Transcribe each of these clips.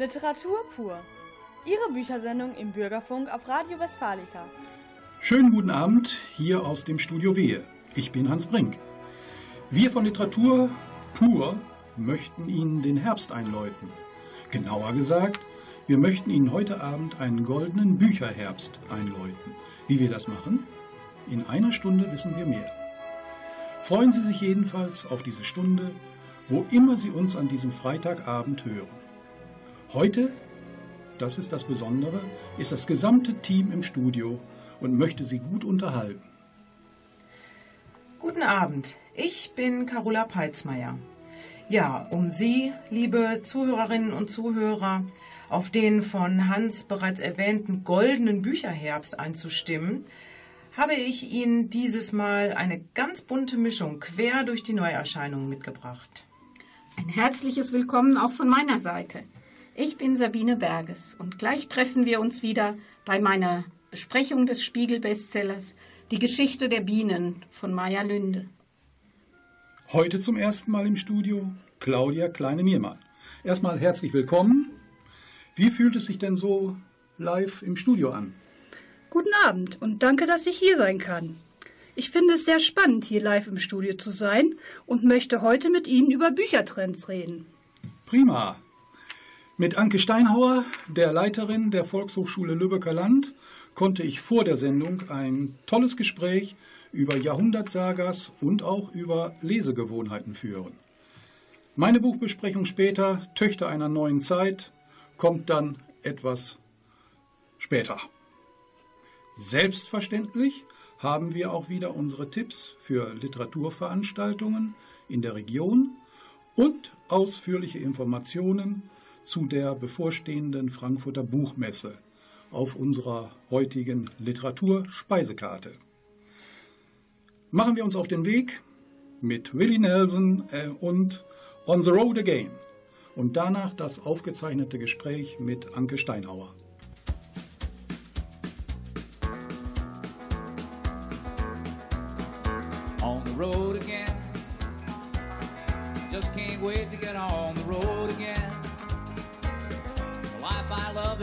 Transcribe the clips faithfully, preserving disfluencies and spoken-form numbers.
Literatur pur. Ihre Büchersendung im Bürgerfunk auf Radio Westfalica. Schönen guten Abend hier aus dem Studio Wehe. Ich bin Hans Brink. Wir von Literatur pur möchten Ihnen den Herbst einläuten. Genauer gesagt, wir möchten Ihnen heute Abend einen goldenen Bücherherbst einläuten. Wie wir das machen? In einer Stunde wissen wir mehr. Freuen Sie sich jedenfalls auf diese Stunde, wo immer Sie uns an diesem Freitagabend hören. Heute, das ist das Besondere, ist das gesamte Team im Studio und möchte Sie gut unterhalten. Guten Abend, ich bin Carola Peitsmeyer. Ja, um Sie, liebe Zuhörerinnen und Zuhörer, auf den von Hans bereits erwähnten goldenen Bücherherbst einzustimmen, habe ich Ihnen dieses Mal eine ganz bunte Mischung quer durch die Neuerscheinungen mitgebracht. Ein herzliches Willkommen auch von meiner Seite. Ich bin Sabine Berges und gleich treffen wir uns wieder bei meiner Besprechung des Spiegel-Bestsellers Die Geschichte der Bienen von Maja Lunde. Heute zum ersten Mal im Studio Claudia Kleine-Niermann. Erstmal herzlich willkommen. Wie fühlt es sich denn so live im Studio an? Guten Abend und danke, dass ich hier sein kann. Ich finde es sehr spannend, hier live im Studio zu sein und möchte heute mit Ihnen über Büchertrends reden. Prima. Mit Anke Steinhauer, der Leiterin der Volkshochschule Lübbecker Land, konnte ich vor der Sendung ein tolles Gespräch über Jahrhundertsagas und auch über Lesegewohnheiten führen. Meine Buchbesprechung später, Töchter einer neuen Zeit, kommt dann etwas später. Selbstverständlich haben wir auch wieder unsere Tipps für Literaturveranstaltungen in der Region und ausführliche Informationen zu der bevorstehenden Frankfurter Buchmesse auf unserer heutigen Literaturspeisekarte. Machen wir uns auf den Weg mit Willie Nelson und On the Road Again und danach das aufgezeichnete Gespräch mit Anke Steinhauer. Road again, just can't wait to get on the road again. The life I love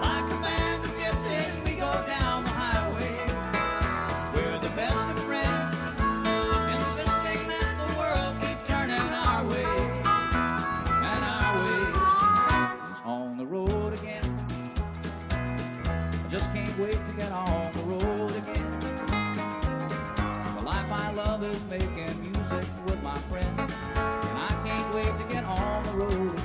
like a band of gypsies, we go down the highway. We're the best of friends, insisting that the world keep turning our way, and our way is on the road again. I just can't wait to get on the road again. The life I love is making music with my friends, and I can't wait to get on the road again.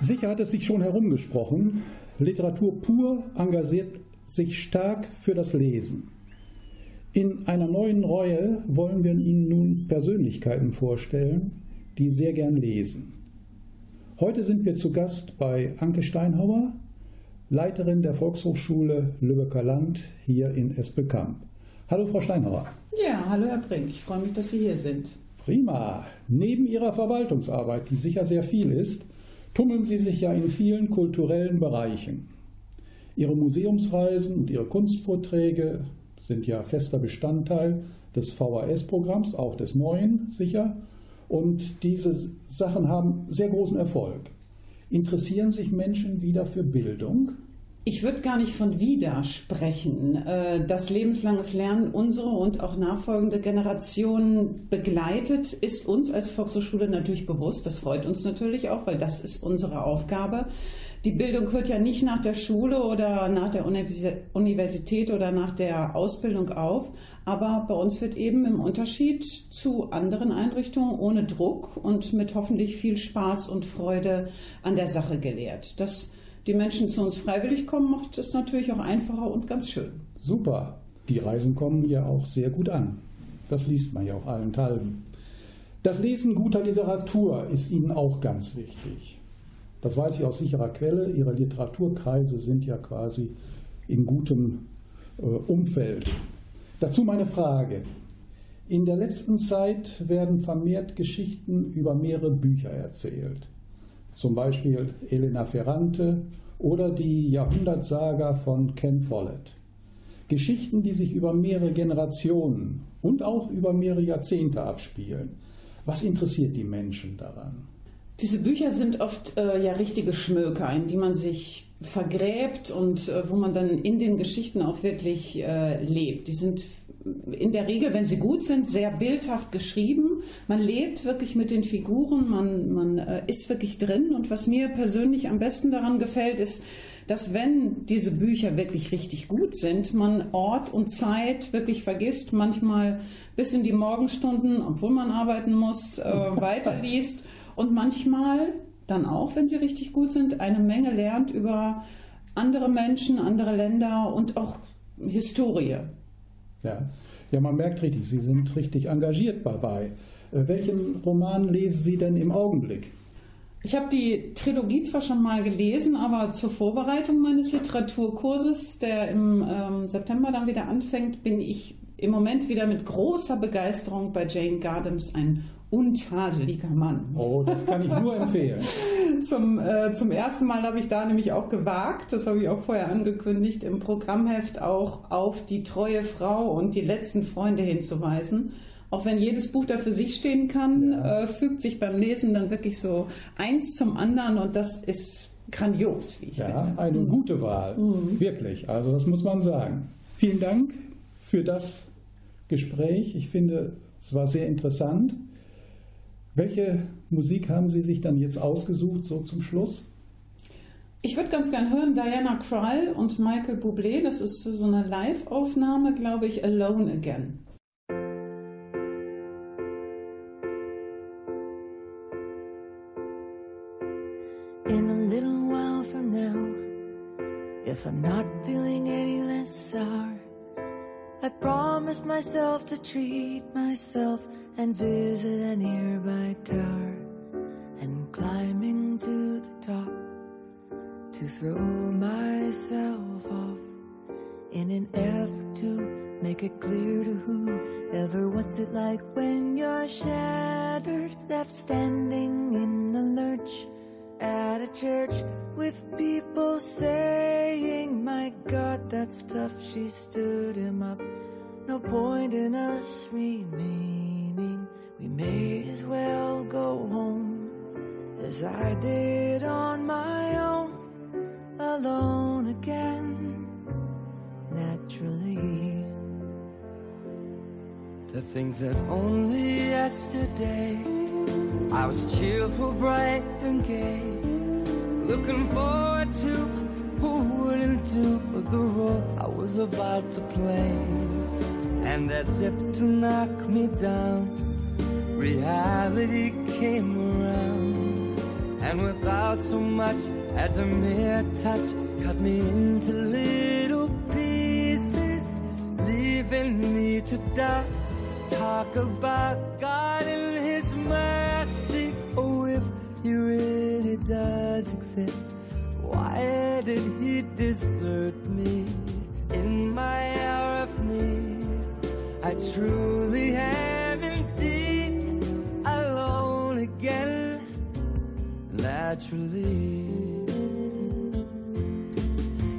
Sicher hat es sich schon herumgesprochen, Literatur pur engagiert sich stark für das Lesen. In einer neuen Reihe wollen wir Ihnen nun Persönlichkeiten vorstellen, die sehr gern lesen. Heute sind wir zu Gast bei Anke Steinhauer, Leiterin der Volkshochschule Lübbecker Land hier in Espelkamp. Hallo Frau Steinhauer. Ja, hallo Herr Brink, ich freue mich, dass Sie hier sind. Prima. Neben Ihrer Verwaltungsarbeit, die sicher sehr viel ist, tummeln sie sich ja in vielen kulturellen Bereichen. Ihre Museumsreisen und ihre Kunstvorträge sind ja fester Bestandteil des V H S-Programms, auch des neuen sicher. Und diese Sachen haben sehr großen Erfolg. Interessieren sich Menschen wieder für Bildung? Ich würde gar nicht von wieder sprechen. Das lebenslanges Lernen unsere und auch nachfolgende Generationen begleitet, ist uns als Volkshochschule natürlich bewusst. Das freut uns natürlich auch, weil das ist unsere Aufgabe. Die Bildung hört ja nicht nach der Schule oder nach der Universität oder nach der Ausbildung auf. Aber bei uns wird eben im Unterschied zu anderen Einrichtungen ohne Druck und mit hoffentlich viel Spaß und Freude an der Sache gelehrt. Das die Menschen zu uns freiwillig kommen, macht es natürlich auch einfacher und ganz schön. Super. Die Reisen kommen ja auch sehr gut an. Das liest man ja auch allenthalben. Das Lesen guter Literatur ist Ihnen auch ganz wichtig. Das weiß ich aus sicherer Quelle. Ihre Literaturkreise sind ja quasi in gutem äh, Umfeld. Dazu meine Frage. In der letzten Zeit werden vermehrt Geschichten über mehrere Bücher erzählt. Zum Beispiel Elena Ferrante oder die Jahrhundertsaga von Ken Follett. Geschichten, die sich über mehrere Generationen und auch über mehrere Jahrzehnte abspielen. Was interessiert die Menschen daran? Diese Bücher sind oft äh, ja richtige Schmöker, in die man sich vergräbt und äh, wo man dann in den Geschichten auch wirklich äh, lebt. Die sind in der Regel, wenn sie gut sind, sehr bildhaft geschrieben. Man lebt wirklich mit den Figuren, man, man äh, ist wirklich drin. Und was mir persönlich am besten daran gefällt, ist, dass wenn diese Bücher wirklich richtig gut sind, man Ort und Zeit wirklich vergisst, manchmal bis in die Morgenstunden, obwohl man arbeiten muss, äh, weiterliest und manchmal dann auch, wenn sie richtig gut sind, eine Menge lernt über andere Menschen, andere Länder und auch Historie. Ja, ja, man merkt richtig, Sie sind richtig engagiert dabei. Äh, welchen Roman lesen Sie denn im Augenblick? Ich habe die Trilogie zwar schon mal gelesen, aber zur Vorbereitung meines Literaturkurses, der im ähm, September dann wieder anfängt, bin ich im Moment wieder mit großer Begeisterung bei Jane Gardams ein untadeliger Mann. Oh, das kann ich nur empfehlen. Zum, äh, zum ersten Mal habe ich da nämlich auch gewagt, das habe ich auch vorher angekündigt, im Programmheft auch auf die treue Frau und die letzten Freunde hinzuweisen. Auch wenn jedes Buch da für sich stehen kann, ja. äh, fügt sich beim Lesen dann wirklich so eins zum anderen und das ist grandios, wie ich ja, finde. Ja, eine mhm. gute Wahl, mhm. wirklich, also das muss man sagen. Vielen Dank für das Gespräch, ich finde, es war sehr interessant. Welche Musik haben Sie sich dann jetzt ausgesucht, so zum Schluss? Ich würde ganz gern hören, Diana Krall und Michael Bublé, das ist so eine Live-Aufnahme, glaube ich, Alone Again. In a little while from now, if I'm not feeling any less sour, I promised myself to treat myself and visit a nearby tower, and climbing to the top to throw myself off in an effort to make it clear to whoever what's it like when you're shattered, left standing in the lurch at a church with people saying, my God, that's tough, she stood him up. No point in us remaining, we may as well go home, as I did on my own, alone again, naturally. To think that only yesterday I was cheerful, bright and gay, looking forward to who wouldn't do the role I was about to play. And as if to knock me down, reality came around, and without so much as a mere touch, cut me into little pieces, leaving me to die. Talk about God and His mercy. Oh, if He really does exist, why did He desert me in my hour of need? I truly am indeed alone again. That naturally.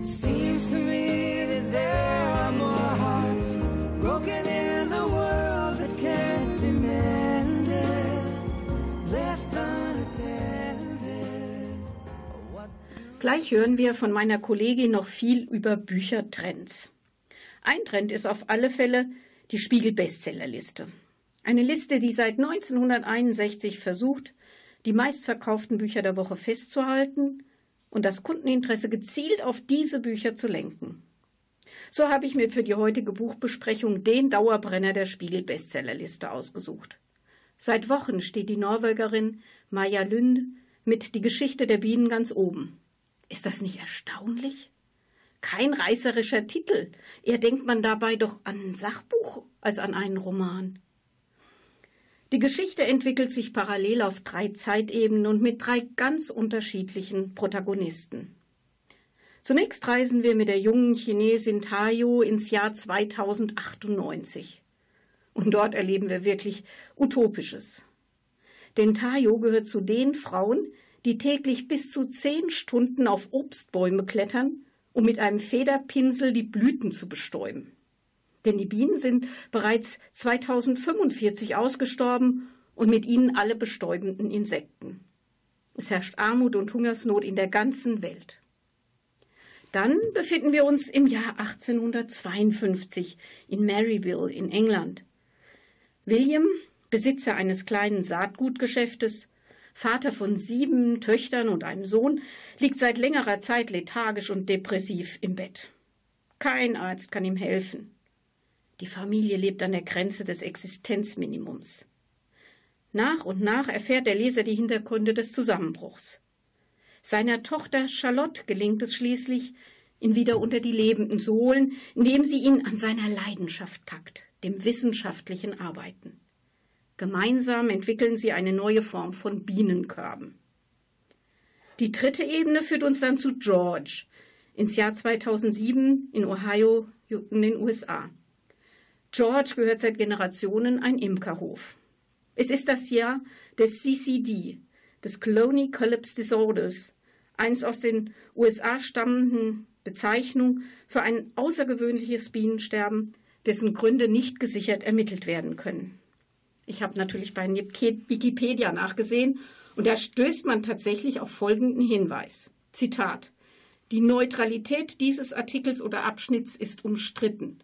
Seems to me that there are more hearts broken in the world that can't be mended, left unattended. Gleich hören wir von meiner Kollegin noch viel über Büchertrends. Ein Trend ist auf alle Fälle die Spiegel-Bestsellerliste. Eine Liste, die seit neunzehnhunderteinundsechzig versucht, die meistverkauften Bücher der Woche festzuhalten und das Kundeninteresse gezielt auf diese Bücher zu lenken. So habe ich mir für die heutige Buchbesprechung den Dauerbrenner der Spiegel-Bestsellerliste ausgesucht. Seit Wochen steht die Norwegerin Maja Lunde mit Die Geschichte der Bienen ganz oben. Ist das nicht erstaunlich? Kein reißerischer Titel. Eher denkt man dabei doch an ein Sachbuch als an einen Roman. Die Geschichte entwickelt sich parallel auf drei Zeitebenen und mit drei ganz unterschiedlichen Protagonisten. Zunächst reisen wir mit der jungen Chinesin Tayo ins Jahr zweitausend achtundneunzig. Und dort erleben wir wirklich Utopisches. Denn Tayo gehört zu den Frauen, die täglich bis zu zehn Stunden auf Obstbäume klettern, um mit einem Federpinsel die Blüten zu bestäuben. Denn die Bienen sind bereits zweitausendfünfundvierzig ausgestorben und mit ihnen alle bestäubenden Insekten. Es herrscht Armut und Hungersnot in der ganzen Welt. Dann befinden wir uns im Jahr achtzehnhundertzweiundfünfzig in Maryville in England. William, Besitzer eines kleinen Saatgutgeschäftes, Vater von sieben Töchtern und einem Sohn, liegt seit längerer Zeit lethargisch und depressiv im Bett. Kein Arzt kann ihm helfen. Die Familie lebt an der Grenze des Existenzminimums. Nach und nach erfährt der Leser die Hintergründe des Zusammenbruchs. Seiner Tochter Charlotte gelingt es schließlich, ihn wieder unter die Lebenden zu holen, indem sie ihn an seiner Leidenschaft packt, dem wissenschaftlichen Arbeiten. Gemeinsam entwickeln sie eine neue Form von Bienenkörben. Die dritte Ebene führt uns dann zu George, ins Jahr zweitausendsieben in Ohio in den U S A. George gehört seit Generationen ein Imkerhof. Es ist das Jahr des C C D, des Colony Collapse Disorders, eines aus den U S A stammenden Bezeichnung für ein außergewöhnliches Bienensterben, dessen Gründe nicht gesichert ermittelt werden können. Ich habe natürlich bei Wikipedia nachgesehen und da stößt man tatsächlich auf folgenden Hinweis. Zitat: Die Neutralität dieses Artikels oder Abschnitts ist umstritten.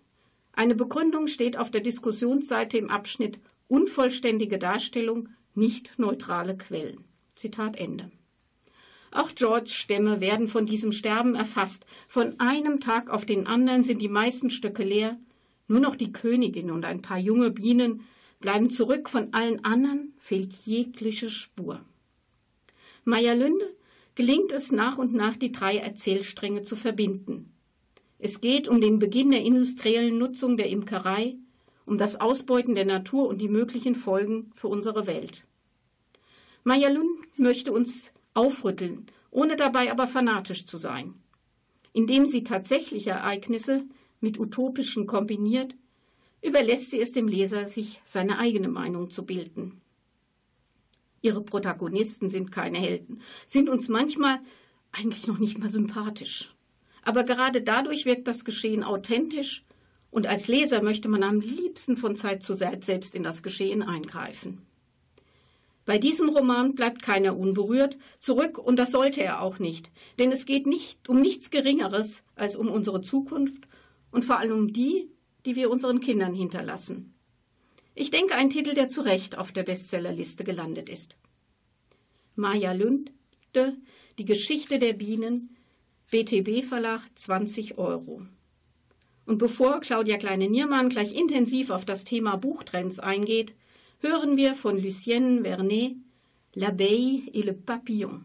Eine Begründung steht auf der Diskussionsseite im Abschnitt Unvollständige Darstellung, nicht neutrale Quellen. Zitat Ende. Auch George-Stämme werden von diesem Sterben erfasst. Von einem Tag auf den anderen sind die meisten Stöcke leer. Nur noch die Königin und ein paar junge Bienen bleiben zurück. Von allen anderen fehlt jegliche Spur. Maja Lunde gelingt es nach und nach, die drei Erzählstränge zu verbinden. Es geht um den Beginn der industriellen Nutzung der Imkerei, um das Ausbeuten der Natur und die möglichen Folgen für unsere Welt. Maja Lunde möchte uns aufrütteln, ohne dabei aber fanatisch zu sein, indem sie tatsächliche Ereignisse mit utopischen kombiniert, überlässt sie es dem Leser, sich seine eigene Meinung zu bilden. Ihre Protagonisten sind keine Helden, sind uns manchmal eigentlich noch nicht mal sympathisch. Aber gerade dadurch wirkt das Geschehen authentisch und als Leser möchte man am liebsten von Zeit zu Zeit selbst in das Geschehen eingreifen. Bei diesem Roman bleibt keiner unberührt zurück und das sollte er auch nicht, denn es geht nicht um nichts Geringeres als um unsere Zukunft und vor allem um die, die wir unseren Kindern hinterlassen. Ich denke, ein Titel, der zu Recht auf der Bestsellerliste gelandet ist. Maja Lunde, Die Geschichte der Bienen, B T B Verlag, zwanzig Euro. Und bevor Claudia Kleine-Niermann gleich intensiv auf das Thema Buchtrends eingeht, hören wir von Lucienne Vernet L'abeille et le papillon.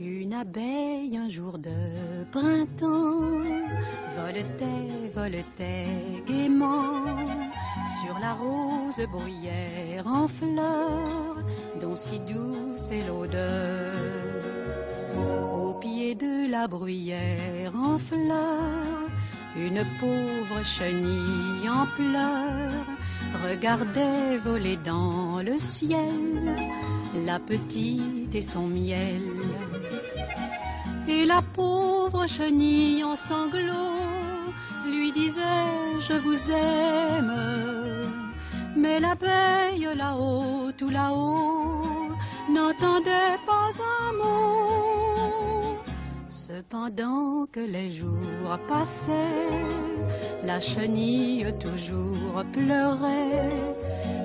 Une abeille un jour de printemps voletait, voletait gaiement. Sur la rose bruyère en fleurs, dont si douce est l'odeur. Au pied de la bruyère en fleurs, Une pauvre chenille en pleurs regardait voler dans le ciel la petite et son miel. Et la pauvre chenille en sanglots lui disait « Je vous aime ». Mais l'abeille là-haut, tout là-haut, n'entendait pas un mot. Cependant que les jours passaient, la chenille toujours pleurait,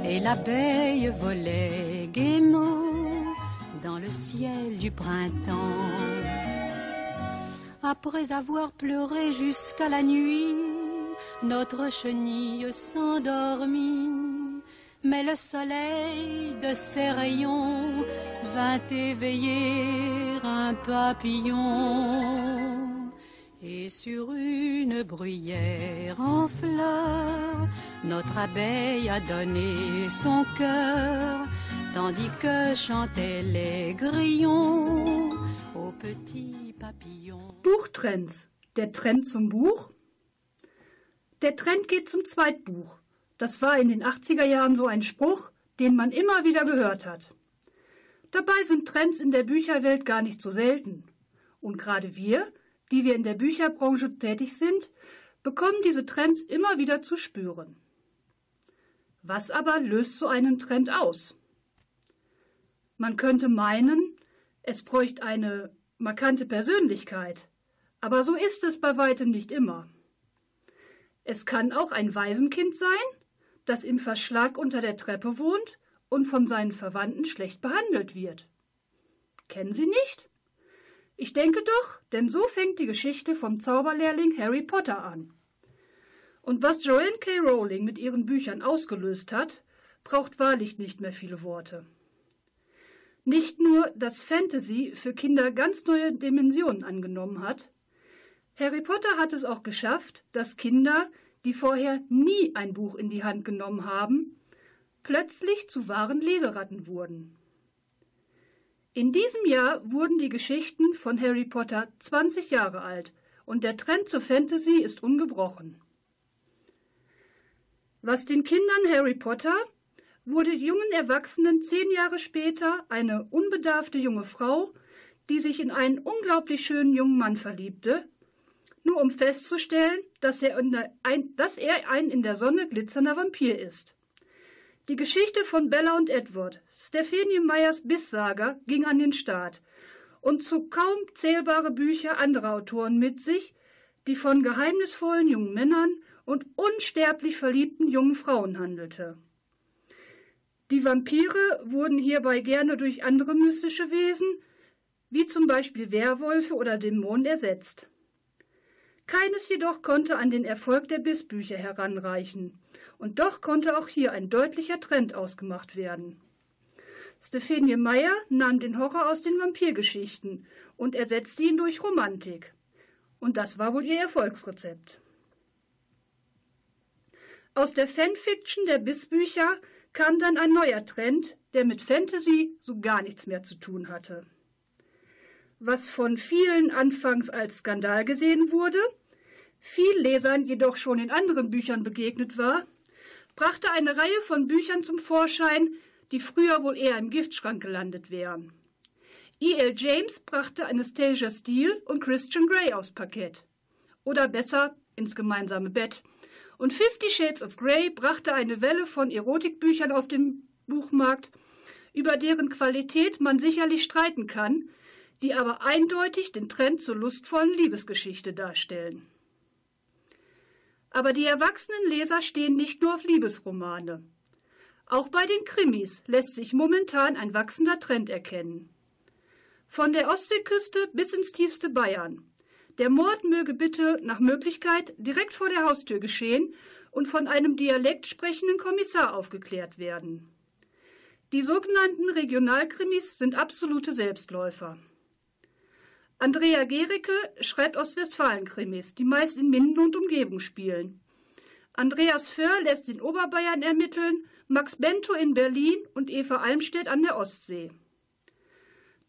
et l'abeille volait gaiement dans le ciel du printemps. Après avoir pleuré jusqu'à la nuit, notre chenille s'endormit, mais le soleil de ses rayons vint éveiller un papillon. Et sur une bruyère en fleurs, notre abeille a donné son cœur, tandis que chantaient les grillons aux petits papillons. Buchtrends, der Trend zum Buch. Der Trend geht zum Zweitbuch. Das war in den achtziger Jahren so ein Spruch, den man immer wieder gehört hat. Dabei sind Trends in der Bücherwelt gar nicht so selten. Und gerade wir, die wir in der Bücherbranche tätig sind, bekommen diese Trends immer wieder zu spüren. Was aber löst so einen Trend aus? Man könnte meinen, es bräuchte eine markante Persönlichkeit, aber so ist es bei weitem nicht immer. Es kann auch ein Waisenkind sein, das im Verschlag unter der Treppe wohnt und von seinen Verwandten schlecht behandelt wird. Kennen Sie nicht? Ich denke doch, denn so fängt die Geschichte vom Zauberlehrling Harry Potter an. Und was Joanne K. Rowling mit ihren Büchern ausgelöst hat, braucht wahrlich nicht mehr viele Worte. Nicht nur, dass Fantasy für Kinder ganz neue Dimensionen angenommen hat, Harry Potter hat es auch geschafft, dass Kinder, die vorher nie ein Buch in die Hand genommen haben, plötzlich zu wahren Leseratten wurden. In diesem Jahr wurden die Geschichten von Harry Potter zwanzig Jahre alt und der Trend zur Fantasy ist ungebrochen. Was den Kindern Harry Potter, wurde jungen Erwachsenen zehn Jahre später eine unbedarfte junge Frau, die sich in einen unglaublich schönen jungen Mann verliebte, nur um festzustellen, dass er, ein, dass er ein in der Sonne glitzernder Vampir ist. Die Geschichte von Bella und Edward, Stephenie Meyers Biss-Saga, ging an den Start und zog kaum zählbare Bücher anderer Autoren mit sich, die von geheimnisvollen jungen Männern und unsterblich verliebten jungen Frauen handelte. Die Vampire wurden hierbei gerne durch andere mystische Wesen, wie zum Beispiel Werwölfe oder Dämonen, ersetzt. Keines jedoch konnte an den Erfolg der Bissbücher heranreichen. Und doch konnte auch hier ein deutlicher Trend ausgemacht werden. Stephenie Meyer nahm den Horror aus den Vampirgeschichten und ersetzte ihn durch Romantik. Und das war wohl ihr Erfolgsrezept. Aus der Fanfiction der Bissbücher kam dann ein neuer Trend, der mit Fantasy so gar nichts mehr zu tun hatte. Was von vielen anfangs als Skandal gesehen wurde, vielen Lesern jedoch schon in anderen Büchern begegnet war, brachte eine Reihe von Büchern zum Vorschein, die früher wohl eher im Giftschrank gelandet wären. E L James brachte Anastasia Steele und Christian Grey aufs Parkett. Oder besser, ins gemeinsame Bett. Und Fifty Shades of Grey brachte eine Welle von Erotikbüchern auf den Buchmarkt, über deren Qualität man sicherlich streiten kann, die aber eindeutig den Trend zur lustvollen Liebesgeschichte darstellen. Aber die erwachsenen Leser stehen nicht nur auf Liebesromane. Auch bei den Krimis lässt sich momentan ein wachsender Trend erkennen. Von der Ostseeküste bis ins tiefste Bayern. Der Mord möge bitte nach Möglichkeit direkt vor der Haustür geschehen und von einem Dialekt sprechenden Kommissar aufgeklärt werden. Die sogenannten Regionalkrimis sind absolute Selbstläufer. Andrea Gericke schreibt Ostwestfalen-Krimis, die meist in Minden und Umgebung spielen. Andreas Föhr lässt in Oberbayern ermitteln, Max Bento in Berlin und Eva Almstedt an der Ostsee.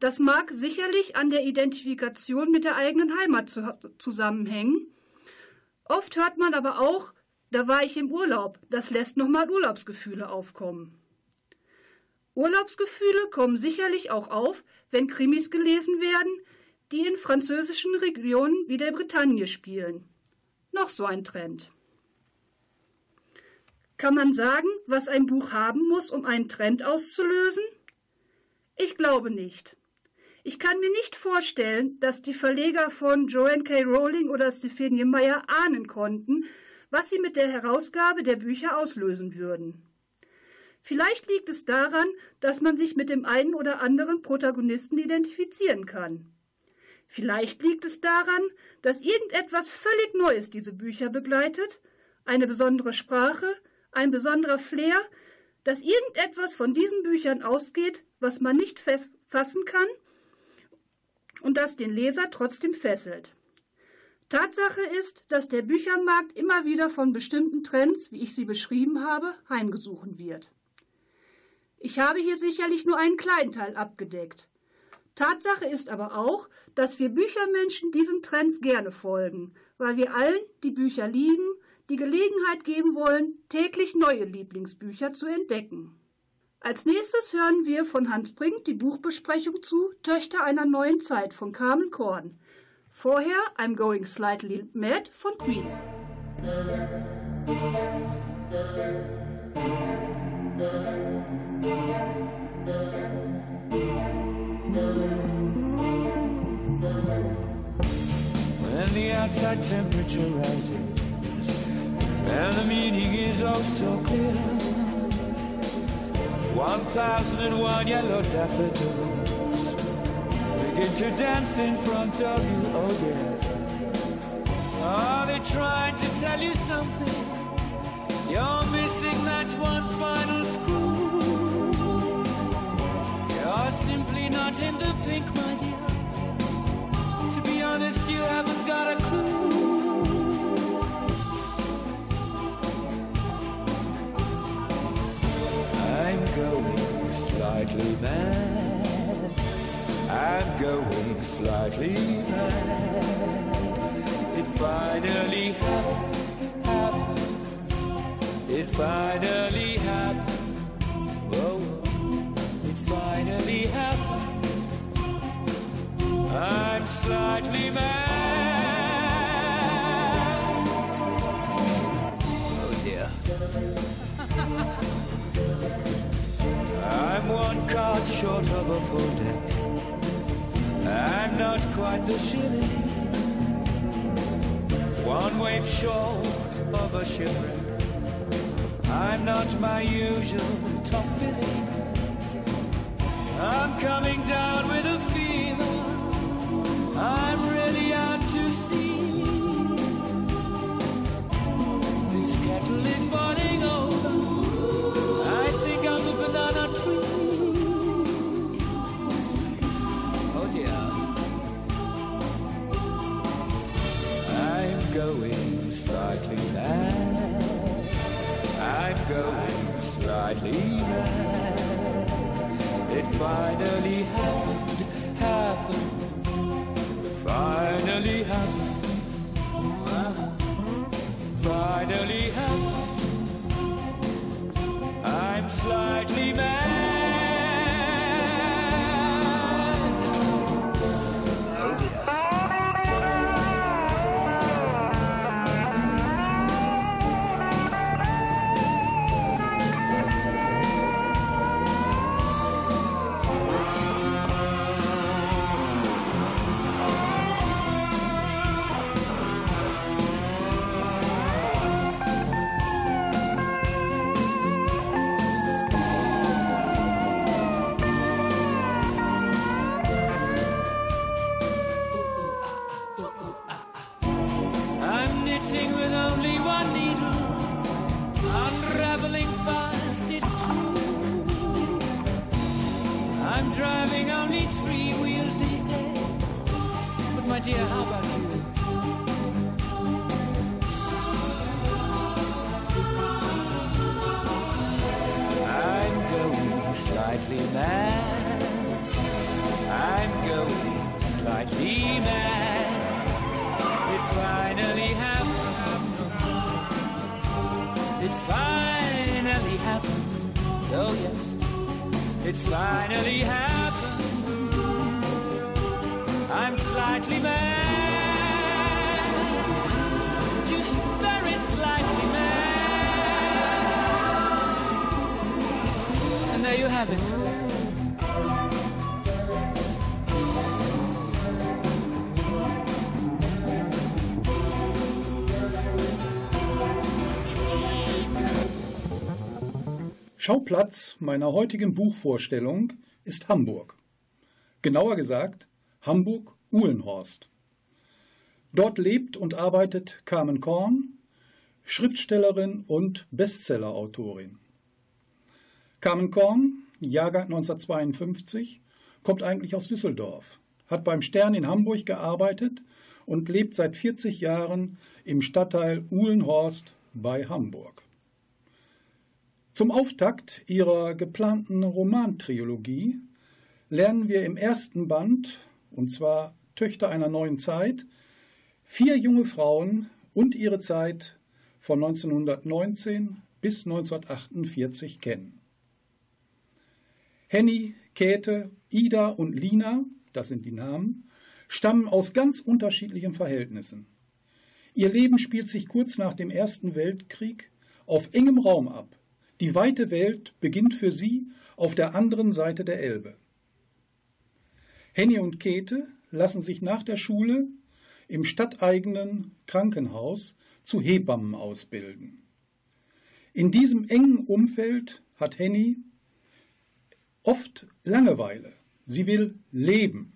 Das mag sicherlich an der Identifikation mit der eigenen Heimat zusammenhängen, Oft hört man aber auch, da war ich im Urlaub, das lässt nochmal Urlaubsgefühle aufkommen. Urlaubsgefühle kommen sicherlich auch auf, wenn Krimis gelesen werden, die in französischen Regionen wie der Bretagne spielen. Noch so ein Trend. Kann man sagen, was ein Buch haben muss, um einen Trend auszulösen? Ich glaube nicht. Ich kann mir nicht vorstellen, dass die Verleger von Joanne K. Rowling oder Stephenie Meyer ahnen konnten, was sie mit der Herausgabe der Bücher auslösen würden. Vielleicht liegt es daran, dass man sich mit dem einen oder anderen Protagonisten identifizieren kann. Vielleicht liegt es daran, dass irgendetwas völlig Neues diese Bücher begleitet, eine besondere Sprache, ein besonderer Flair, dass irgendetwas von diesen Büchern ausgeht, was man nicht fassen kann und das den Leser trotzdem fesselt. Tatsache ist, dass der Büchermarkt immer wieder von bestimmten Trends, wie ich sie beschrieben habe, heimgesucht wird. Ich habe hier sicherlich nur einen kleinen Teil abgedeckt. Tatsache ist aber auch, dass wir Büchermenschen diesen Trends gerne folgen, weil wir allen, die Bücher lieben, die Gelegenheit geben wollen, täglich neue Lieblingsbücher zu entdecken. Als nächstes hören wir von Hans Brink die Buchbesprechung zu Töchter einer neuen Zeit von Carmen Korn. Vorher I'm Going Slightly Mad von Queen. When the outside temperature rises and the meaning is oh so clear, one thousand and one yellow daffodils begin to dance in front of you, oh dear. Are they trying to tell you something? You're missing that one final screw. You're simply not in the pink, my dear. To be honest, you haven't got a clue. I'm going slightly mad, I'm going slightly mad. It finally happened, happened. It finally happened, oh, it finally happened. I'm slightly mad. Oh dear. I'm one card short of a full deck. I'm not quite the shilling. One wave short of a shipwreck. I'm not my usual top billing. I'm coming down with a fever. I'm really out to sea. This kettle is boiling over. Banana tree. Oh dear. I'm going slightly mad. I'm going slightly mad. It finally happened, happened. It finally happened. Finally happened. I'm slightly mad. Oh dear. Slightly mad. It finally happened. it finally happened. Oh yes, it finally happened. I'm slightly mad, just very slightly mad. And there you have it. Schauplatz meiner heutigen Buchvorstellung ist Hamburg. Genauer gesagt Hamburg-Uhlenhorst. Dort lebt und arbeitet Carmen Korn, Schriftstellerin und Bestsellerautorin. Carmen Korn, Jahrgang neunzehnhundertzweiundfünfzig, kommt eigentlich aus Düsseldorf, hat beim Stern in Hamburg gearbeitet und lebt seit vierzig Jahren im Stadtteil Uhlenhorst bei Hamburg. Zum Auftakt ihrer geplanten Romantrilogie lernen wir im ersten Band, und zwar Töchter einer neuen Zeit, vier junge Frauen und ihre Zeit von neunzehnhundertneunzehn bis neunzehnhundertachtundvierzig kennen. Henny, Käthe, Ida und Lina, das sind die Namen, stammen aus ganz unterschiedlichen Verhältnissen. Ihr Leben spielt sich kurz nach dem Ersten Weltkrieg auf engem Raum ab. Die weite Welt beginnt für sie auf der anderen Seite der Elbe. Henny und Käthe lassen sich nach der Schule im stadteigenen Krankenhaus zu Hebammen ausbilden. In diesem engen Umfeld hat Henny oft Langeweile. Sie will leben.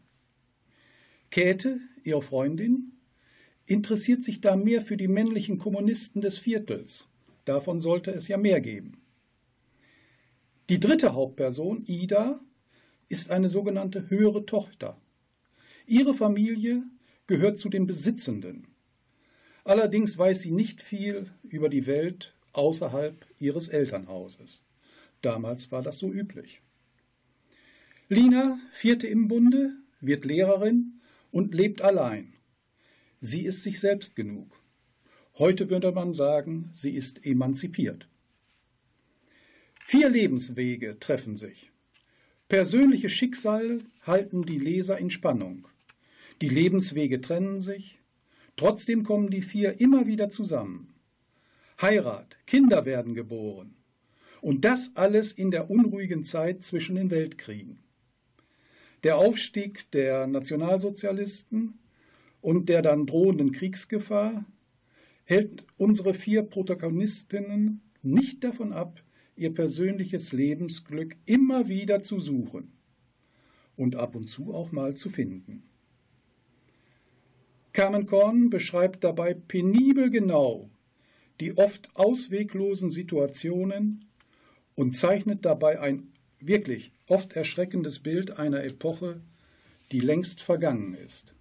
Käthe, ihre Freundin, interessiert sich da mehr für die männlichen Kommunisten des Viertels. Davon sollte es ja mehr geben. Die dritte Hauptperson, Ida, ist eine sogenannte höhere Tochter. Ihre Familie gehört zu den Besitzenden. Allerdings weiß sie nicht viel über die Welt außerhalb ihres Elternhauses. Damals war das so üblich. Lina, vierte im Bunde, wird Lehrerin und lebt allein. Sie ist sich selbst genug. Heute würde man sagen, sie ist emanzipiert. Vier Lebenswege treffen sich. Persönliche Schicksale halten die Leser in Spannung. Die Lebenswege trennen sich. Trotzdem kommen die vier immer wieder zusammen. Heirat, Kinder werden geboren. Und das alles in der unruhigen Zeit zwischen den Weltkriegen. Der Aufstieg der Nationalsozialisten und der dann drohenden Kriegsgefahr hält unsere vier Protagonistinnen nicht davon ab, ihr persönliches Lebensglück immer wieder zu suchen und ab und zu auch mal zu finden. Carmen Korn beschreibt dabei penibel genau die oft ausweglosen Situationen und zeichnet dabei ein wirklich oft erschreckendes Bild einer Epoche, die längst vergangen ist.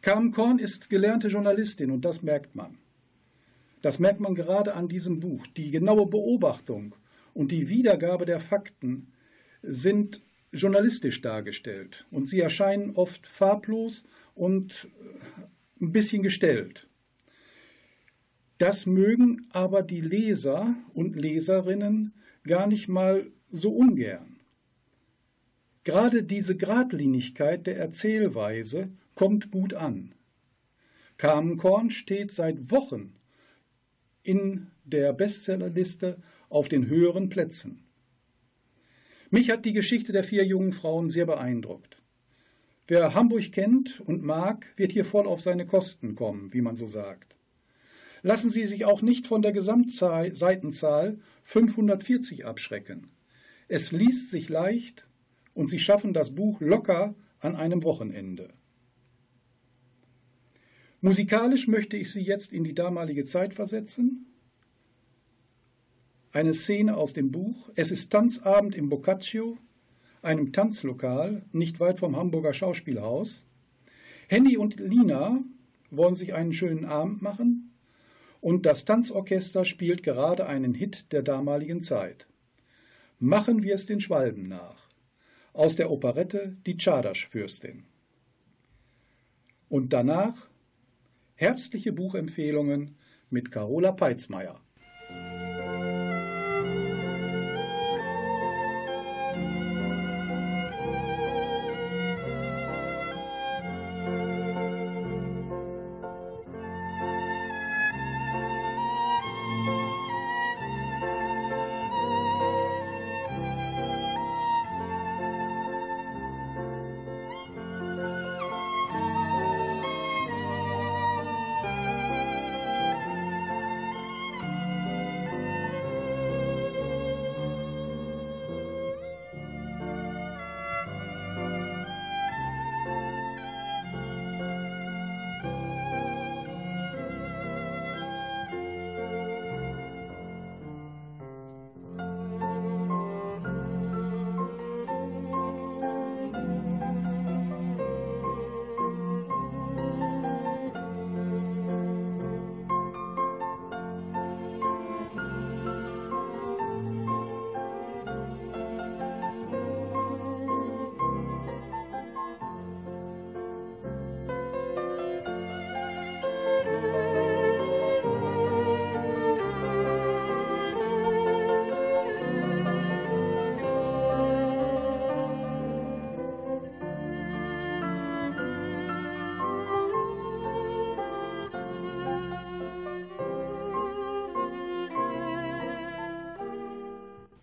Carmen Korn ist gelernte Journalistin und das merkt man. Das merkt man gerade an diesem Buch. Die genaue Beobachtung und die Wiedergabe der Fakten sind journalistisch dargestellt. Und sie erscheinen oft farblos und ein bisschen gestellt. Das mögen aber die Leser und Leserinnen gar nicht mal so ungern. Gerade diese Gradlinigkeit der Erzählweise kommt gut an. Carmen Korn steht seit Wochen in der Bestsellerliste auf den höheren Plätzen. Mich hat die Geschichte der vier jungen Frauen sehr beeindruckt. Wer Hamburg kennt und mag, wird hier voll auf seine Kosten kommen, wie man so sagt. Lassen Sie sich auch nicht von der Gesamtseitenzahl fünfhundertvierzig abschrecken. Es liest sich leicht und Sie schaffen das Buch locker an einem Wochenende. Musikalisch möchte ich Sie jetzt in die damalige Zeit versetzen. Eine Szene aus dem Buch. Es ist Tanzabend im Boccaccio, einem Tanzlokal, nicht weit vom Hamburger Schauspielhaus. Henny und Lina wollen sich einen schönen Abend machen und das Tanzorchester spielt gerade einen Hit der damaligen Zeit. Machen wir es den Schwalben nach. Aus der Operette Die Czardasch-Fürstin. Und danach herbstliche Buchempfehlungen mit Carola Peitsmeyer.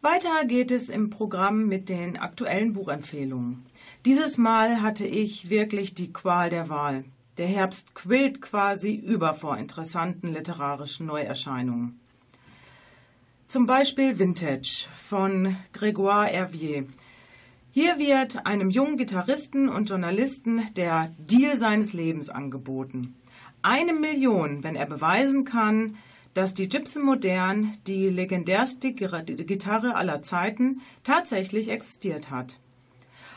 Weiter geht es im Programm mit den aktuellen Buchempfehlungen. Dieses Mal hatte ich wirklich die Qual der Wahl. Der Herbst quillt quasi über vor interessanten literarischen Neuerscheinungen. Zum Beispiel Vintage von Grégoire Hervier. Hier wird einem jungen Gitarristen und Journalisten der Deal seines Lebens angeboten. Eine Million, wenn er beweisen kann, dass die Gibson Modern, die legendärste Gitarre aller Zeiten, tatsächlich existiert hat.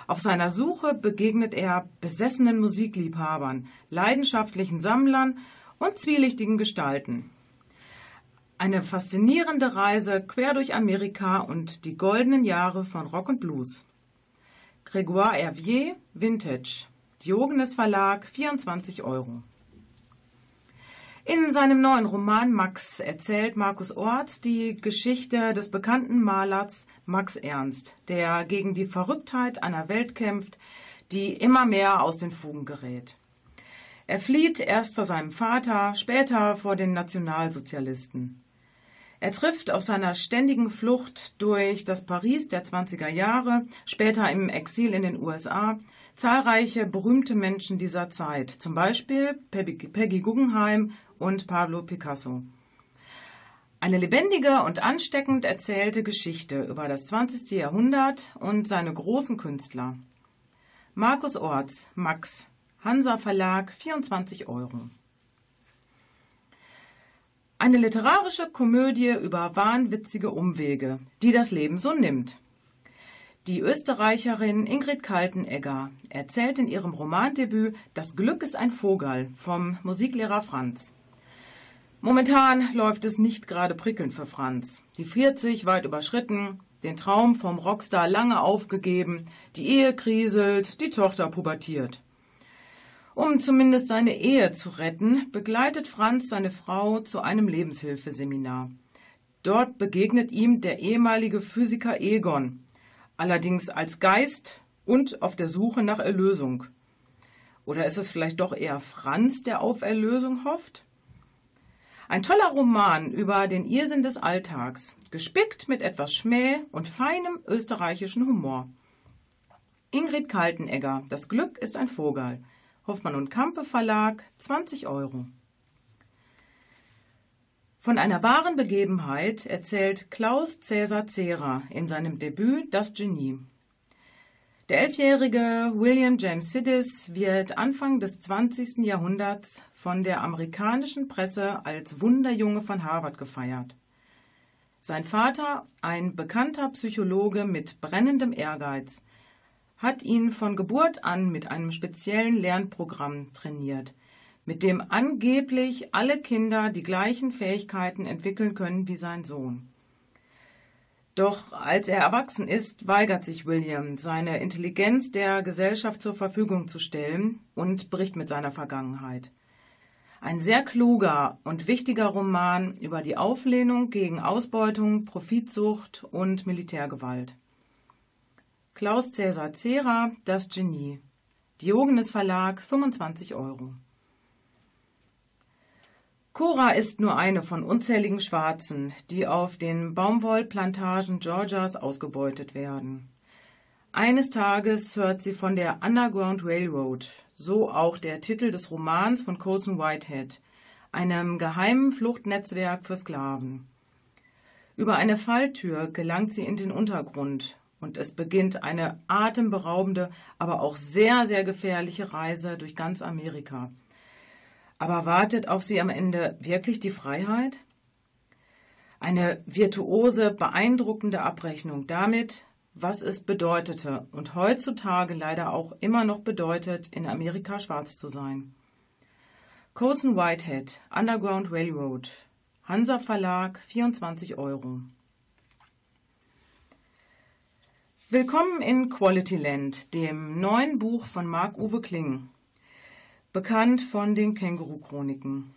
Auf seiner Suche begegnet er besessenen Musikliebhabern, leidenschaftlichen Sammlern und zwielichtigen Gestalten. Eine faszinierende Reise quer durch Amerika und die goldenen Jahre von Rock und Blues. Grégoire Hervier, Vintage, Diogenes Verlag, vierundzwanzig Euro. In seinem neuen Roman Max erzählt Markus Orths die Geschichte des bekannten Malers Max Ernst, der gegen die Verrücktheit einer Welt kämpft, die immer mehr aus den Fugen gerät. Er flieht erst vor seinem Vater, später vor den Nationalsozialisten. Er trifft auf seiner ständigen Flucht durch das Paris der zwanziger Jahre, später im Exil in den U S A, zahlreiche berühmte Menschen dieser Zeit, zum Beispiel Peggy Guggenheim und Pablo Picasso. Eine lebendige und ansteckend erzählte Geschichte über das zwanzigste Jahrhundert und seine großen Künstler. Markus Orths, Max, Hansa Verlag, vierundzwanzig Euro. Eine literarische Komödie über wahnwitzige Umwege, die das Leben so nimmt. Die Österreicherin Ingrid Kaltenegger erzählt in ihrem Romandebüt Das Glück ist ein Vogel vom Musiklehrer Franz. Momentan läuft es nicht gerade prickelnd für Franz. Die vierzig weit überschritten, den Traum vom Rockstar lange aufgegeben, die Ehe kriselt, die Tochter pubertiert. Um zumindest seine Ehe zu retten, begleitet Franz seine Frau zu einem Lebenshilfeseminar. Dort begegnet ihm der ehemalige Physiker Egon, allerdings als Geist und auf der Suche nach Erlösung. Oder ist es vielleicht doch eher Franz, der auf Erlösung hofft? Ein toller Roman über den Irrsinn des Alltags, gespickt mit etwas Schmäh und feinem österreichischen Humor. Ingrid Kaltenegger, Das Glück ist ein Vogel. Hoffmann und Campe Verlag, zwanzig Euro. Von einer wahren Begebenheit erzählt Klaus Cäsar Cera in seinem Debüt Das Genie. Der elfjährige William James Sidis wird Anfang des zwanzigsten Jahrhunderts von der amerikanischen Presse als Wunderjunge von Harvard gefeiert. Sein Vater, ein bekannter Psychologe mit brennendem Ehrgeiz, hat ihn von Geburt an mit einem speziellen Lernprogramm trainiert, mit dem angeblich alle Kinder die gleichen Fähigkeiten entwickeln können wie sein Sohn. Doch als er erwachsen ist, weigert sich William, seine Intelligenz der Gesellschaft zur Verfügung zu stellen und bricht mit seiner Vergangenheit. Ein sehr kluger und wichtiger Roman über die Auflehnung gegen Ausbeutung, Profitsucht und Militärgewalt. Claus Cäsar Cera, Das Genie, Diogenes Verlag, fünfundzwanzig Euro. Cora ist nur eine von unzähligen Schwarzen, die auf den Baumwollplantagen Georgias ausgebeutet werden. Eines Tages hört sie von der Underground Railroad, so auch der Titel des Romans von Colson Whitehead, einem geheimen Fluchtnetzwerk für Sklaven. Über eine Falltür gelangt sie in den Untergrund. Und es beginnt eine atemberaubende, aber auch sehr, sehr gefährliche Reise durch ganz Amerika. Aber wartet auf sie am Ende wirklich die Freiheit? Eine virtuose, beeindruckende Abrechnung damit, was es bedeutete und heutzutage leider auch immer noch bedeutet, in Amerika schwarz zu sein. Colson Whitehead, Underground Railroad, Hansa Verlag, vierundzwanzig Euro. Willkommen in Qualityland, dem neuen Buch von Marc-Uwe Kling, bekannt von den Känguru-Chroniken.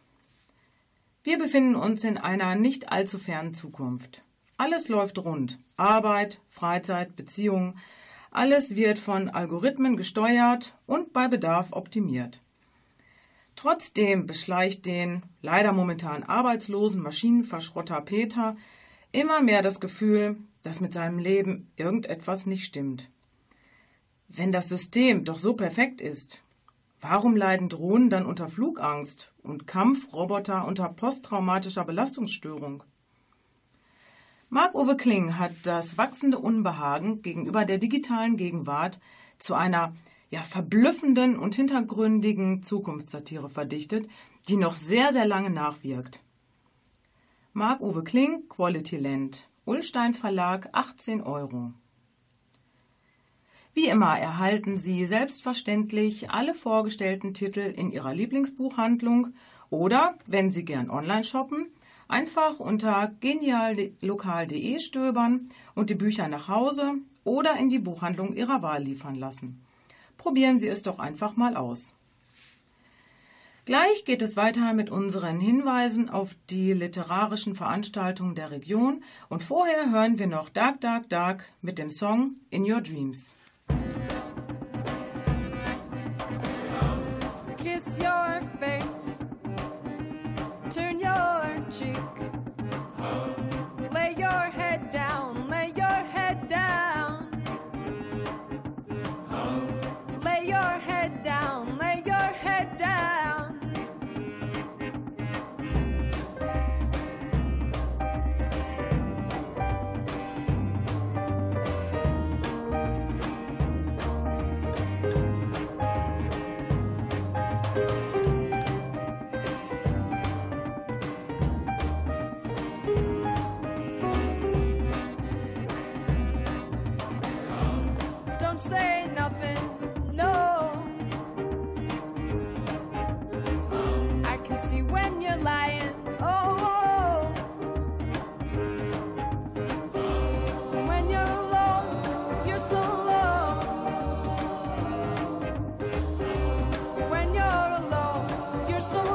Wir befinden uns in einer nicht allzu fernen Zukunft. Alles läuft rund. Arbeit, Freizeit, Beziehungen. Alles wird von Algorithmen gesteuert und bei Bedarf optimiert. Trotzdem beschleicht den leider momentan arbeitslosen Maschinenverschrotter Peter immer mehr das Gefühl, dass mit seinem Leben irgendetwas nicht stimmt. Wenn das System doch so perfekt ist, warum leiden Drohnen dann unter Flugangst und Kampfroboter unter posttraumatischer Belastungsstörung? Marc-Uwe Kling hat das wachsende Unbehagen gegenüber der digitalen Gegenwart zu einer ja, verblüffenden und hintergründigen Zukunftssatire verdichtet, die noch sehr, sehr lange nachwirkt. Marc-Uwe Kling, Quality Land, Ullstein Verlag, achtzehn Euro. Wie immer erhalten Sie selbstverständlich alle vorgestellten Titel in Ihrer Lieblingsbuchhandlung oder, wenn Sie gern online shoppen, einfach unter geniallokal punkt de stöbern und die Bücher nach Hause oder in die Buchhandlung Ihrer Wahl liefern lassen. Probieren Sie es doch einfach mal aus. Gleich geht es weiter mit unseren Hinweisen auf die literarischen Veranstaltungen der Region und vorher hören wir noch Dark, Dark, Dark mit dem Song In Your Dreams. Kiss your face, turn your cheek, lay your head down, lay your head down. Lay your head down, lay your head down. Don't say nothing. No, I can see when you're lying. Oh, when you're low, you're so low. When you're alone, you're so low.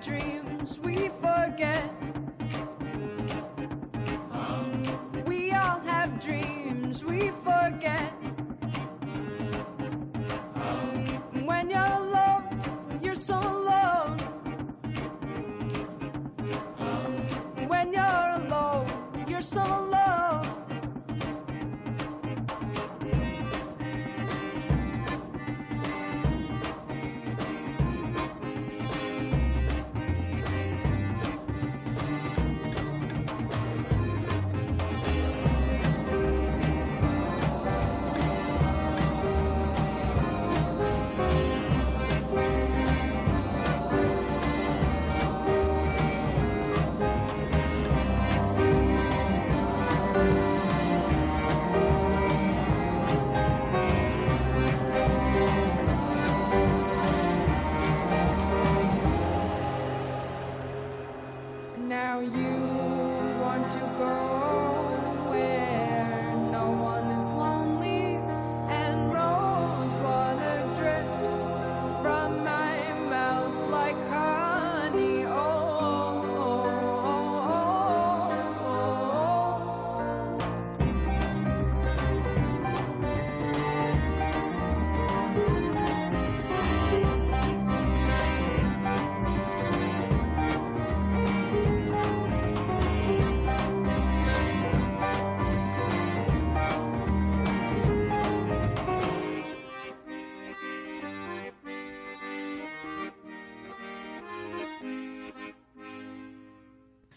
Dreams we forget. Um. We all have dreams we forget. Um. When you're alone, you're so alone. Um. When you're alone, you're so alone.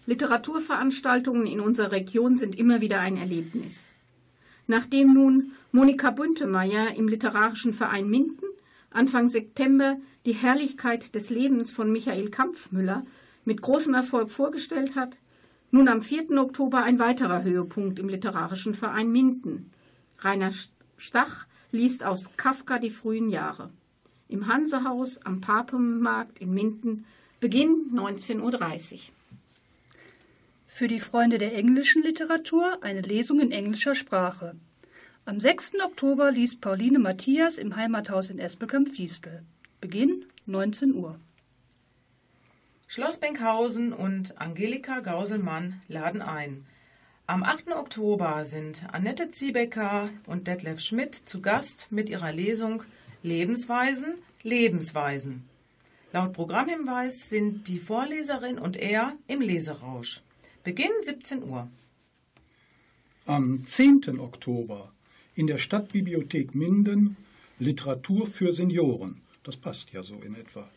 Literaturveranstaltungen in unserer Region sind immer wieder ein Erlebnis. Nachdem nun Monika Büntemeyer im Literarischen Verein Minden Anfang September die Herrlichkeit des Lebens von Michael Kampfmüller mit großem Erfolg vorgestellt hat, nun am vierten Oktober ein weiterer Höhepunkt im Literarischen Verein Minden. Rainer Stach liest aus Kafka die frühen Jahre. Im Hansehaus am Papenmarkt in Minden, Beginn neunzehn Uhr dreißig. Für die Freunde der englischen Literatur eine Lesung in englischer Sprache. Am sechsten Oktober liest Pauline Matthias im Heimathaus in Espelkamp-Fiestel. Beginn neunzehn Uhr. Schloss Benkhausen und Angelika Gauselmann laden ein. Am achten Oktober sind Annette Ziebecker und Detlef Schmidt zu Gast mit ihrer Lesung Lebensweisen, Lebensweisen. Laut Programmhinweis sind die Vorleserin und er im Leserausch. Beginn siebzehn Uhr. Am zehnten Oktober in der Stadtbibliothek Minden Literatur für Senioren. Das passt ja so in etwa.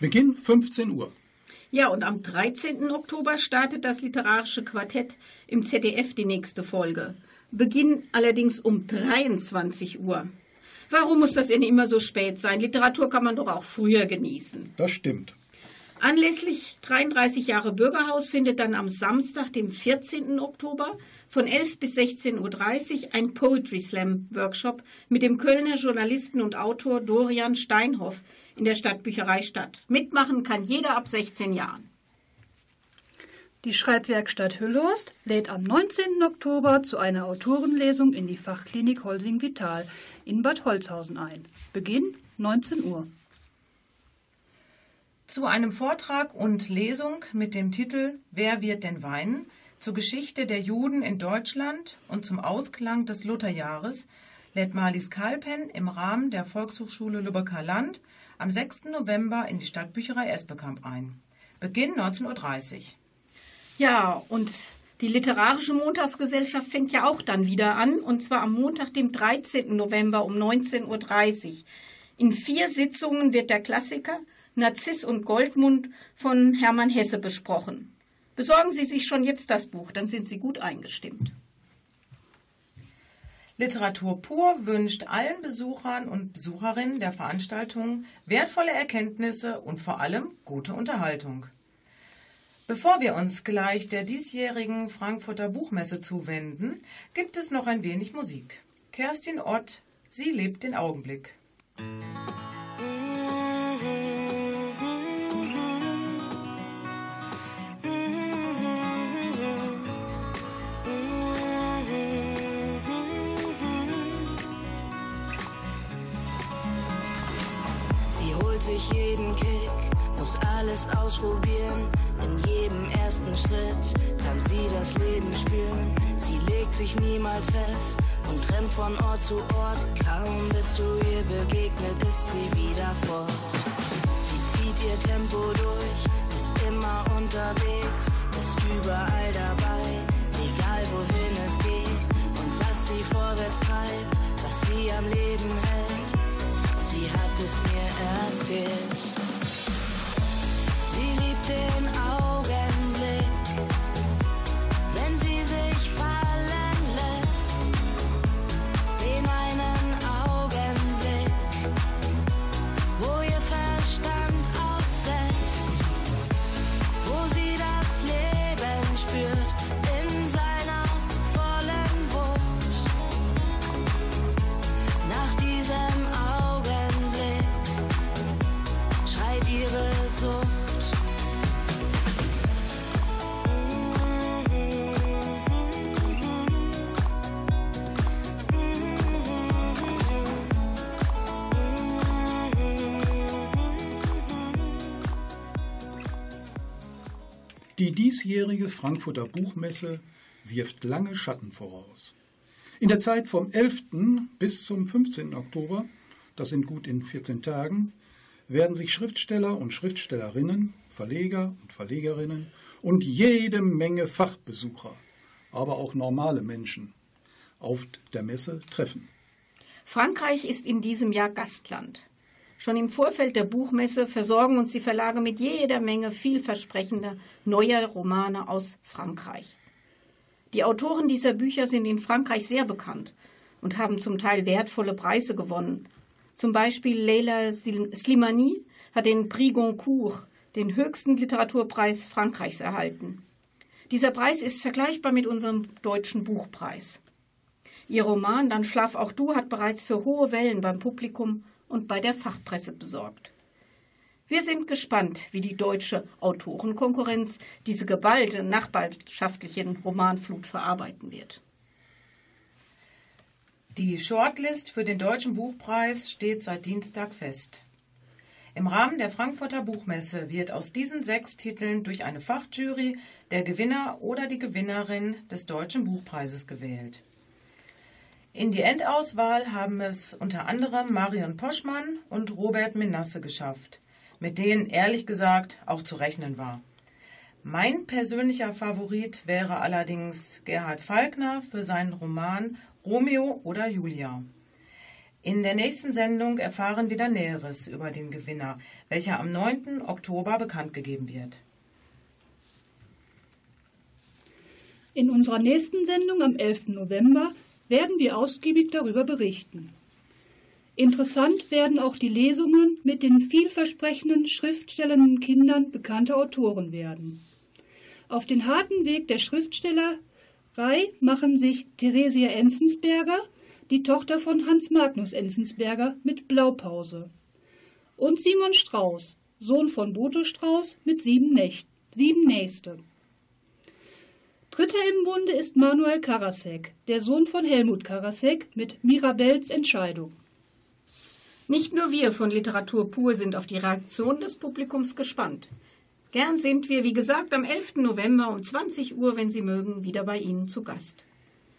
Beginn fünfzehn Uhr. Ja, und am dreizehnten Oktober startet das literarische Quartett im Z D F die nächste Folge. Beginn allerdings um dreiundzwanzig Uhr. Warum muss das denn immer so spät sein? Literatur kann man doch auch früher genießen. Das stimmt. Anlässlich dreiunddreißig Jahre Bürgerhaus findet dann am Samstag, dem vierzehnten Oktober, von elf bis sechzehn Uhr dreißig ein Poetry Slam Workshop mit dem Kölner Journalisten und Autor Dorian Steinhoff in der Stadtbücherei statt. Mitmachen kann jeder ab sechzehn Jahren. Die Schreibwerkstatt Hüllhorst lädt am neunzehnten Oktober zu einer Autorenlesung in die Fachklinik Holsing-Vital in Bad Holzhausen ein. Beginn neunzehn Uhr. Zu einem Vortrag und Lesung mit dem Titel Wer wird denn weinen? Zur Geschichte der Juden in Deutschland und zum Ausklang des Lutherjahres lädt Marlies Kalpen im Rahmen der Volkshochschule Lübbecker Land am sechsten November in die Stadtbücherei Esbekamp ein. Beginn neunzehn Uhr dreißig. Ja, und die literarische Montagsgesellschaft fängt ja auch dann wieder an, und zwar am Montag, dem dreizehnten November um neunzehn Uhr dreißig. In vier Sitzungen wird der Klassiker Narziss und Goldmund von Hermann Hesse besprochen. Besorgen Sie sich schon jetzt das Buch, dann sind Sie gut eingestimmt. Literatur pur wünscht allen Besuchern und Besucherinnen der Veranstaltung wertvolle Erkenntnisse und vor allem gute Unterhaltung. Bevor wir uns gleich der diesjährigen Frankfurter Buchmesse zuwenden, gibt es noch ein wenig Musik. Kerstin Ott, Sie lebt den Augenblick. Jeden Kick, muss alles ausprobieren. In jedem ersten Schritt kann sie das Leben spüren. Sie legt sich niemals fest und trennt von Ort zu Ort. Kaum bist du ihr begegnet, ist sie wieder fort. Sie zieht ihr Tempo durch, ist immer unterwegs, ist überall dabei, egal wohin es geht. Und was sie vorwärts treibt, was sie am Leben hält, sie hat es mir erzählt. Sie liebt den Augenblick, wenn sie sich fallen lässt. Den einen Augenblick, wo ihr Verstand aussetzt, wo sie das Leben spürt in seiner vollen Wucht. Nach diesem ihre Sucht. Die diesjährige Frankfurter Buchmesse wirft lange Schatten voraus. In der Zeit vom elften bis zum fünfzehnten Oktober, das sind gut in vierzehn Tagen, werden sich Schriftsteller und Schriftstellerinnen, Verleger und Verlegerinnen und jede Menge Fachbesucher, aber auch normale Menschen, auf der Messe treffen. Frankreich ist in diesem Jahr Gastland. Schon im Vorfeld der Buchmesse versorgen uns die Verlage mit jeder Menge vielversprechender neuer Romane aus Frankreich. Die Autoren dieser Bücher sind in Frankreich sehr bekannt und haben zum Teil wertvolle Preise gewonnen. Zum Beispiel Leila Slimani hat den Prix Goncourt, den höchsten Literaturpreis Frankreichs, erhalten. Dieser Preis ist vergleichbar mit unserem Deutschen Buchpreis. Ihr Roman Dann schlaf auch du hat bereits für hohe Wellen beim Publikum und bei der Fachpresse besorgt. Wir sind gespannt, wie die deutsche Autorenkonkurrenz diese geballte nachbarschaftliche Romanflut verarbeiten wird. Die Shortlist für den Deutschen Buchpreis steht seit Dienstag fest. Im Rahmen der Frankfurter Buchmesse wird aus diesen sechs Titeln durch eine Fachjury der Gewinner oder die Gewinnerin des Deutschen Buchpreises gewählt. In die Endauswahl haben es unter anderem Marion Poschmann und Robert Menasse geschafft, mit denen ehrlich gesagt auch zu rechnen war. Mein persönlicher Favorit wäre allerdings Gerhard Falkner für seinen Roman Romeo oder Julia. In der nächsten Sendung erfahren wir dann Näheres über den Gewinner, welcher am neunten Oktober bekannt gegeben wird. In unserer nächsten Sendung am elften November werden wir ausgiebig darüber berichten. Interessant werden auch die Lesungen mit den vielversprechenden, schriftstellenden Kindern bekannter Autoren werden. Auf den harten Weg der Schriftstellerei machen sich Theresia Enzensberger, die Tochter von Hans Magnus Enzensberger, mit Blaupause. Und Simon Strauß, Sohn von Boto Strauß, mit sieben, Nächt, sieben Nächste. Dritter im Bunde ist Manuel Karasek, der Sohn von Helmut Karasek, mit Mirabells Entscheidung. Nicht nur wir von Literatur pur sind auf die Reaktion des Publikums gespannt. Gern sind wir, wie gesagt, am elften November um zwanzig Uhr, wenn Sie mögen, wieder bei Ihnen zu Gast.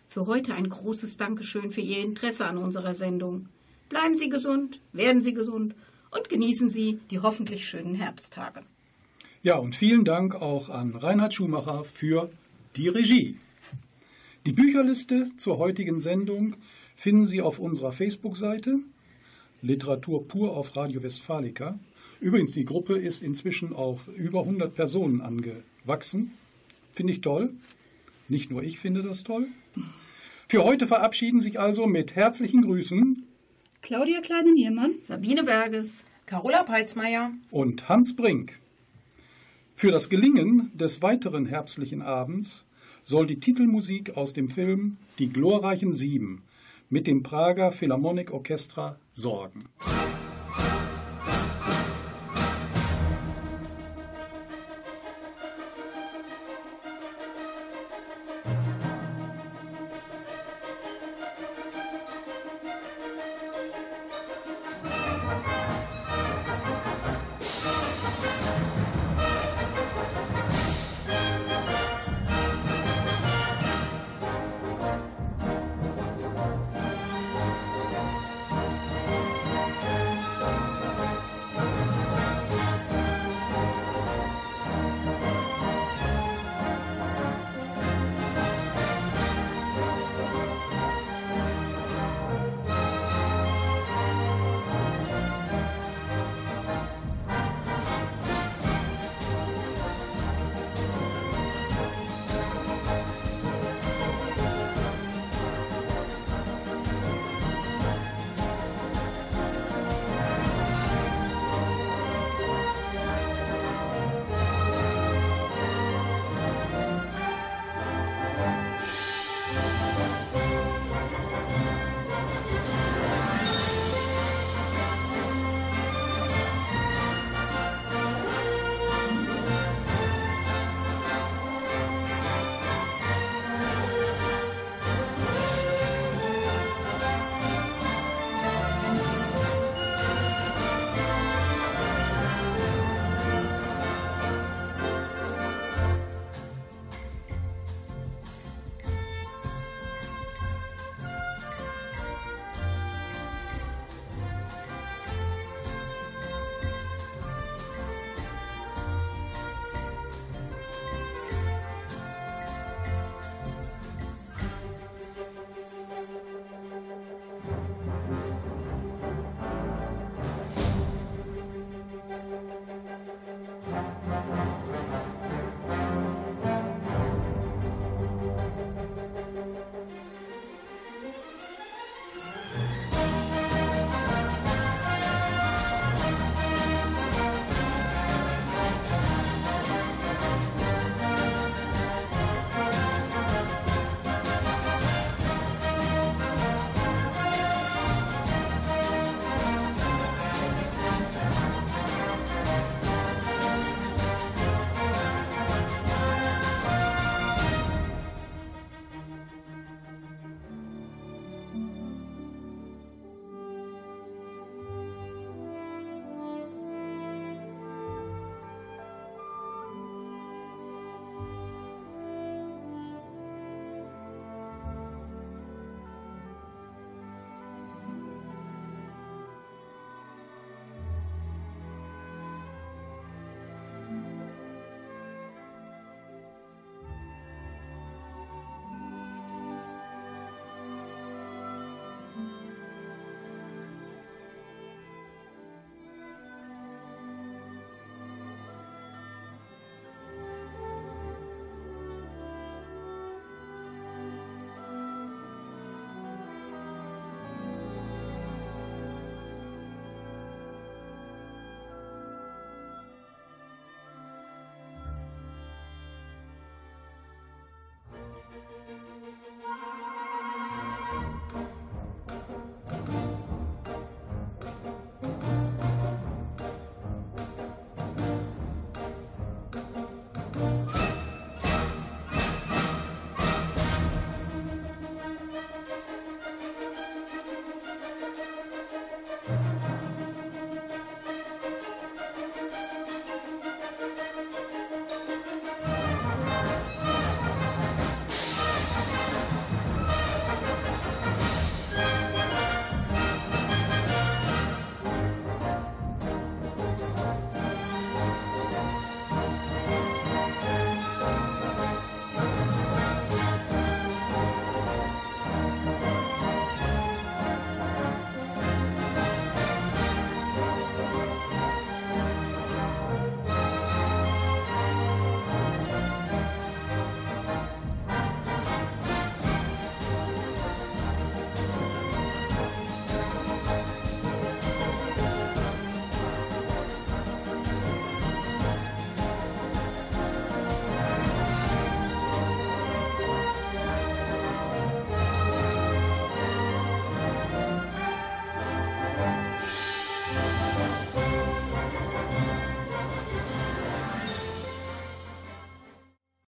Für heute ein großes Dankeschön für Ihr Interesse an unserer Sendung. Bleiben Sie gesund, werden Sie gesund und genießen Sie die hoffentlich schönen Herbsttage. Ja, und vielen Dank auch an Reinhard Schumacher für die Regie. Die Bücherliste zur heutigen Sendung finden Sie auf unserer Facebook-Seite Literatur pur auf Radio Westfalica. Übrigens, die Gruppe ist inzwischen auf über hundert Personen angewachsen. Finde ich toll. Nicht nur ich finde das toll. Für heute verabschieden sich also mit herzlichen Grüßen Claudia Kleine-Niermann, Sabine Berges, Carola Peitsmeyer und Hans Brink. Für das Gelingen des weiteren herbstlichen Abends soll die Titelmusik aus dem Film Die glorreichen Sieben mit dem Prager Philharmonic Orchestra sorgen.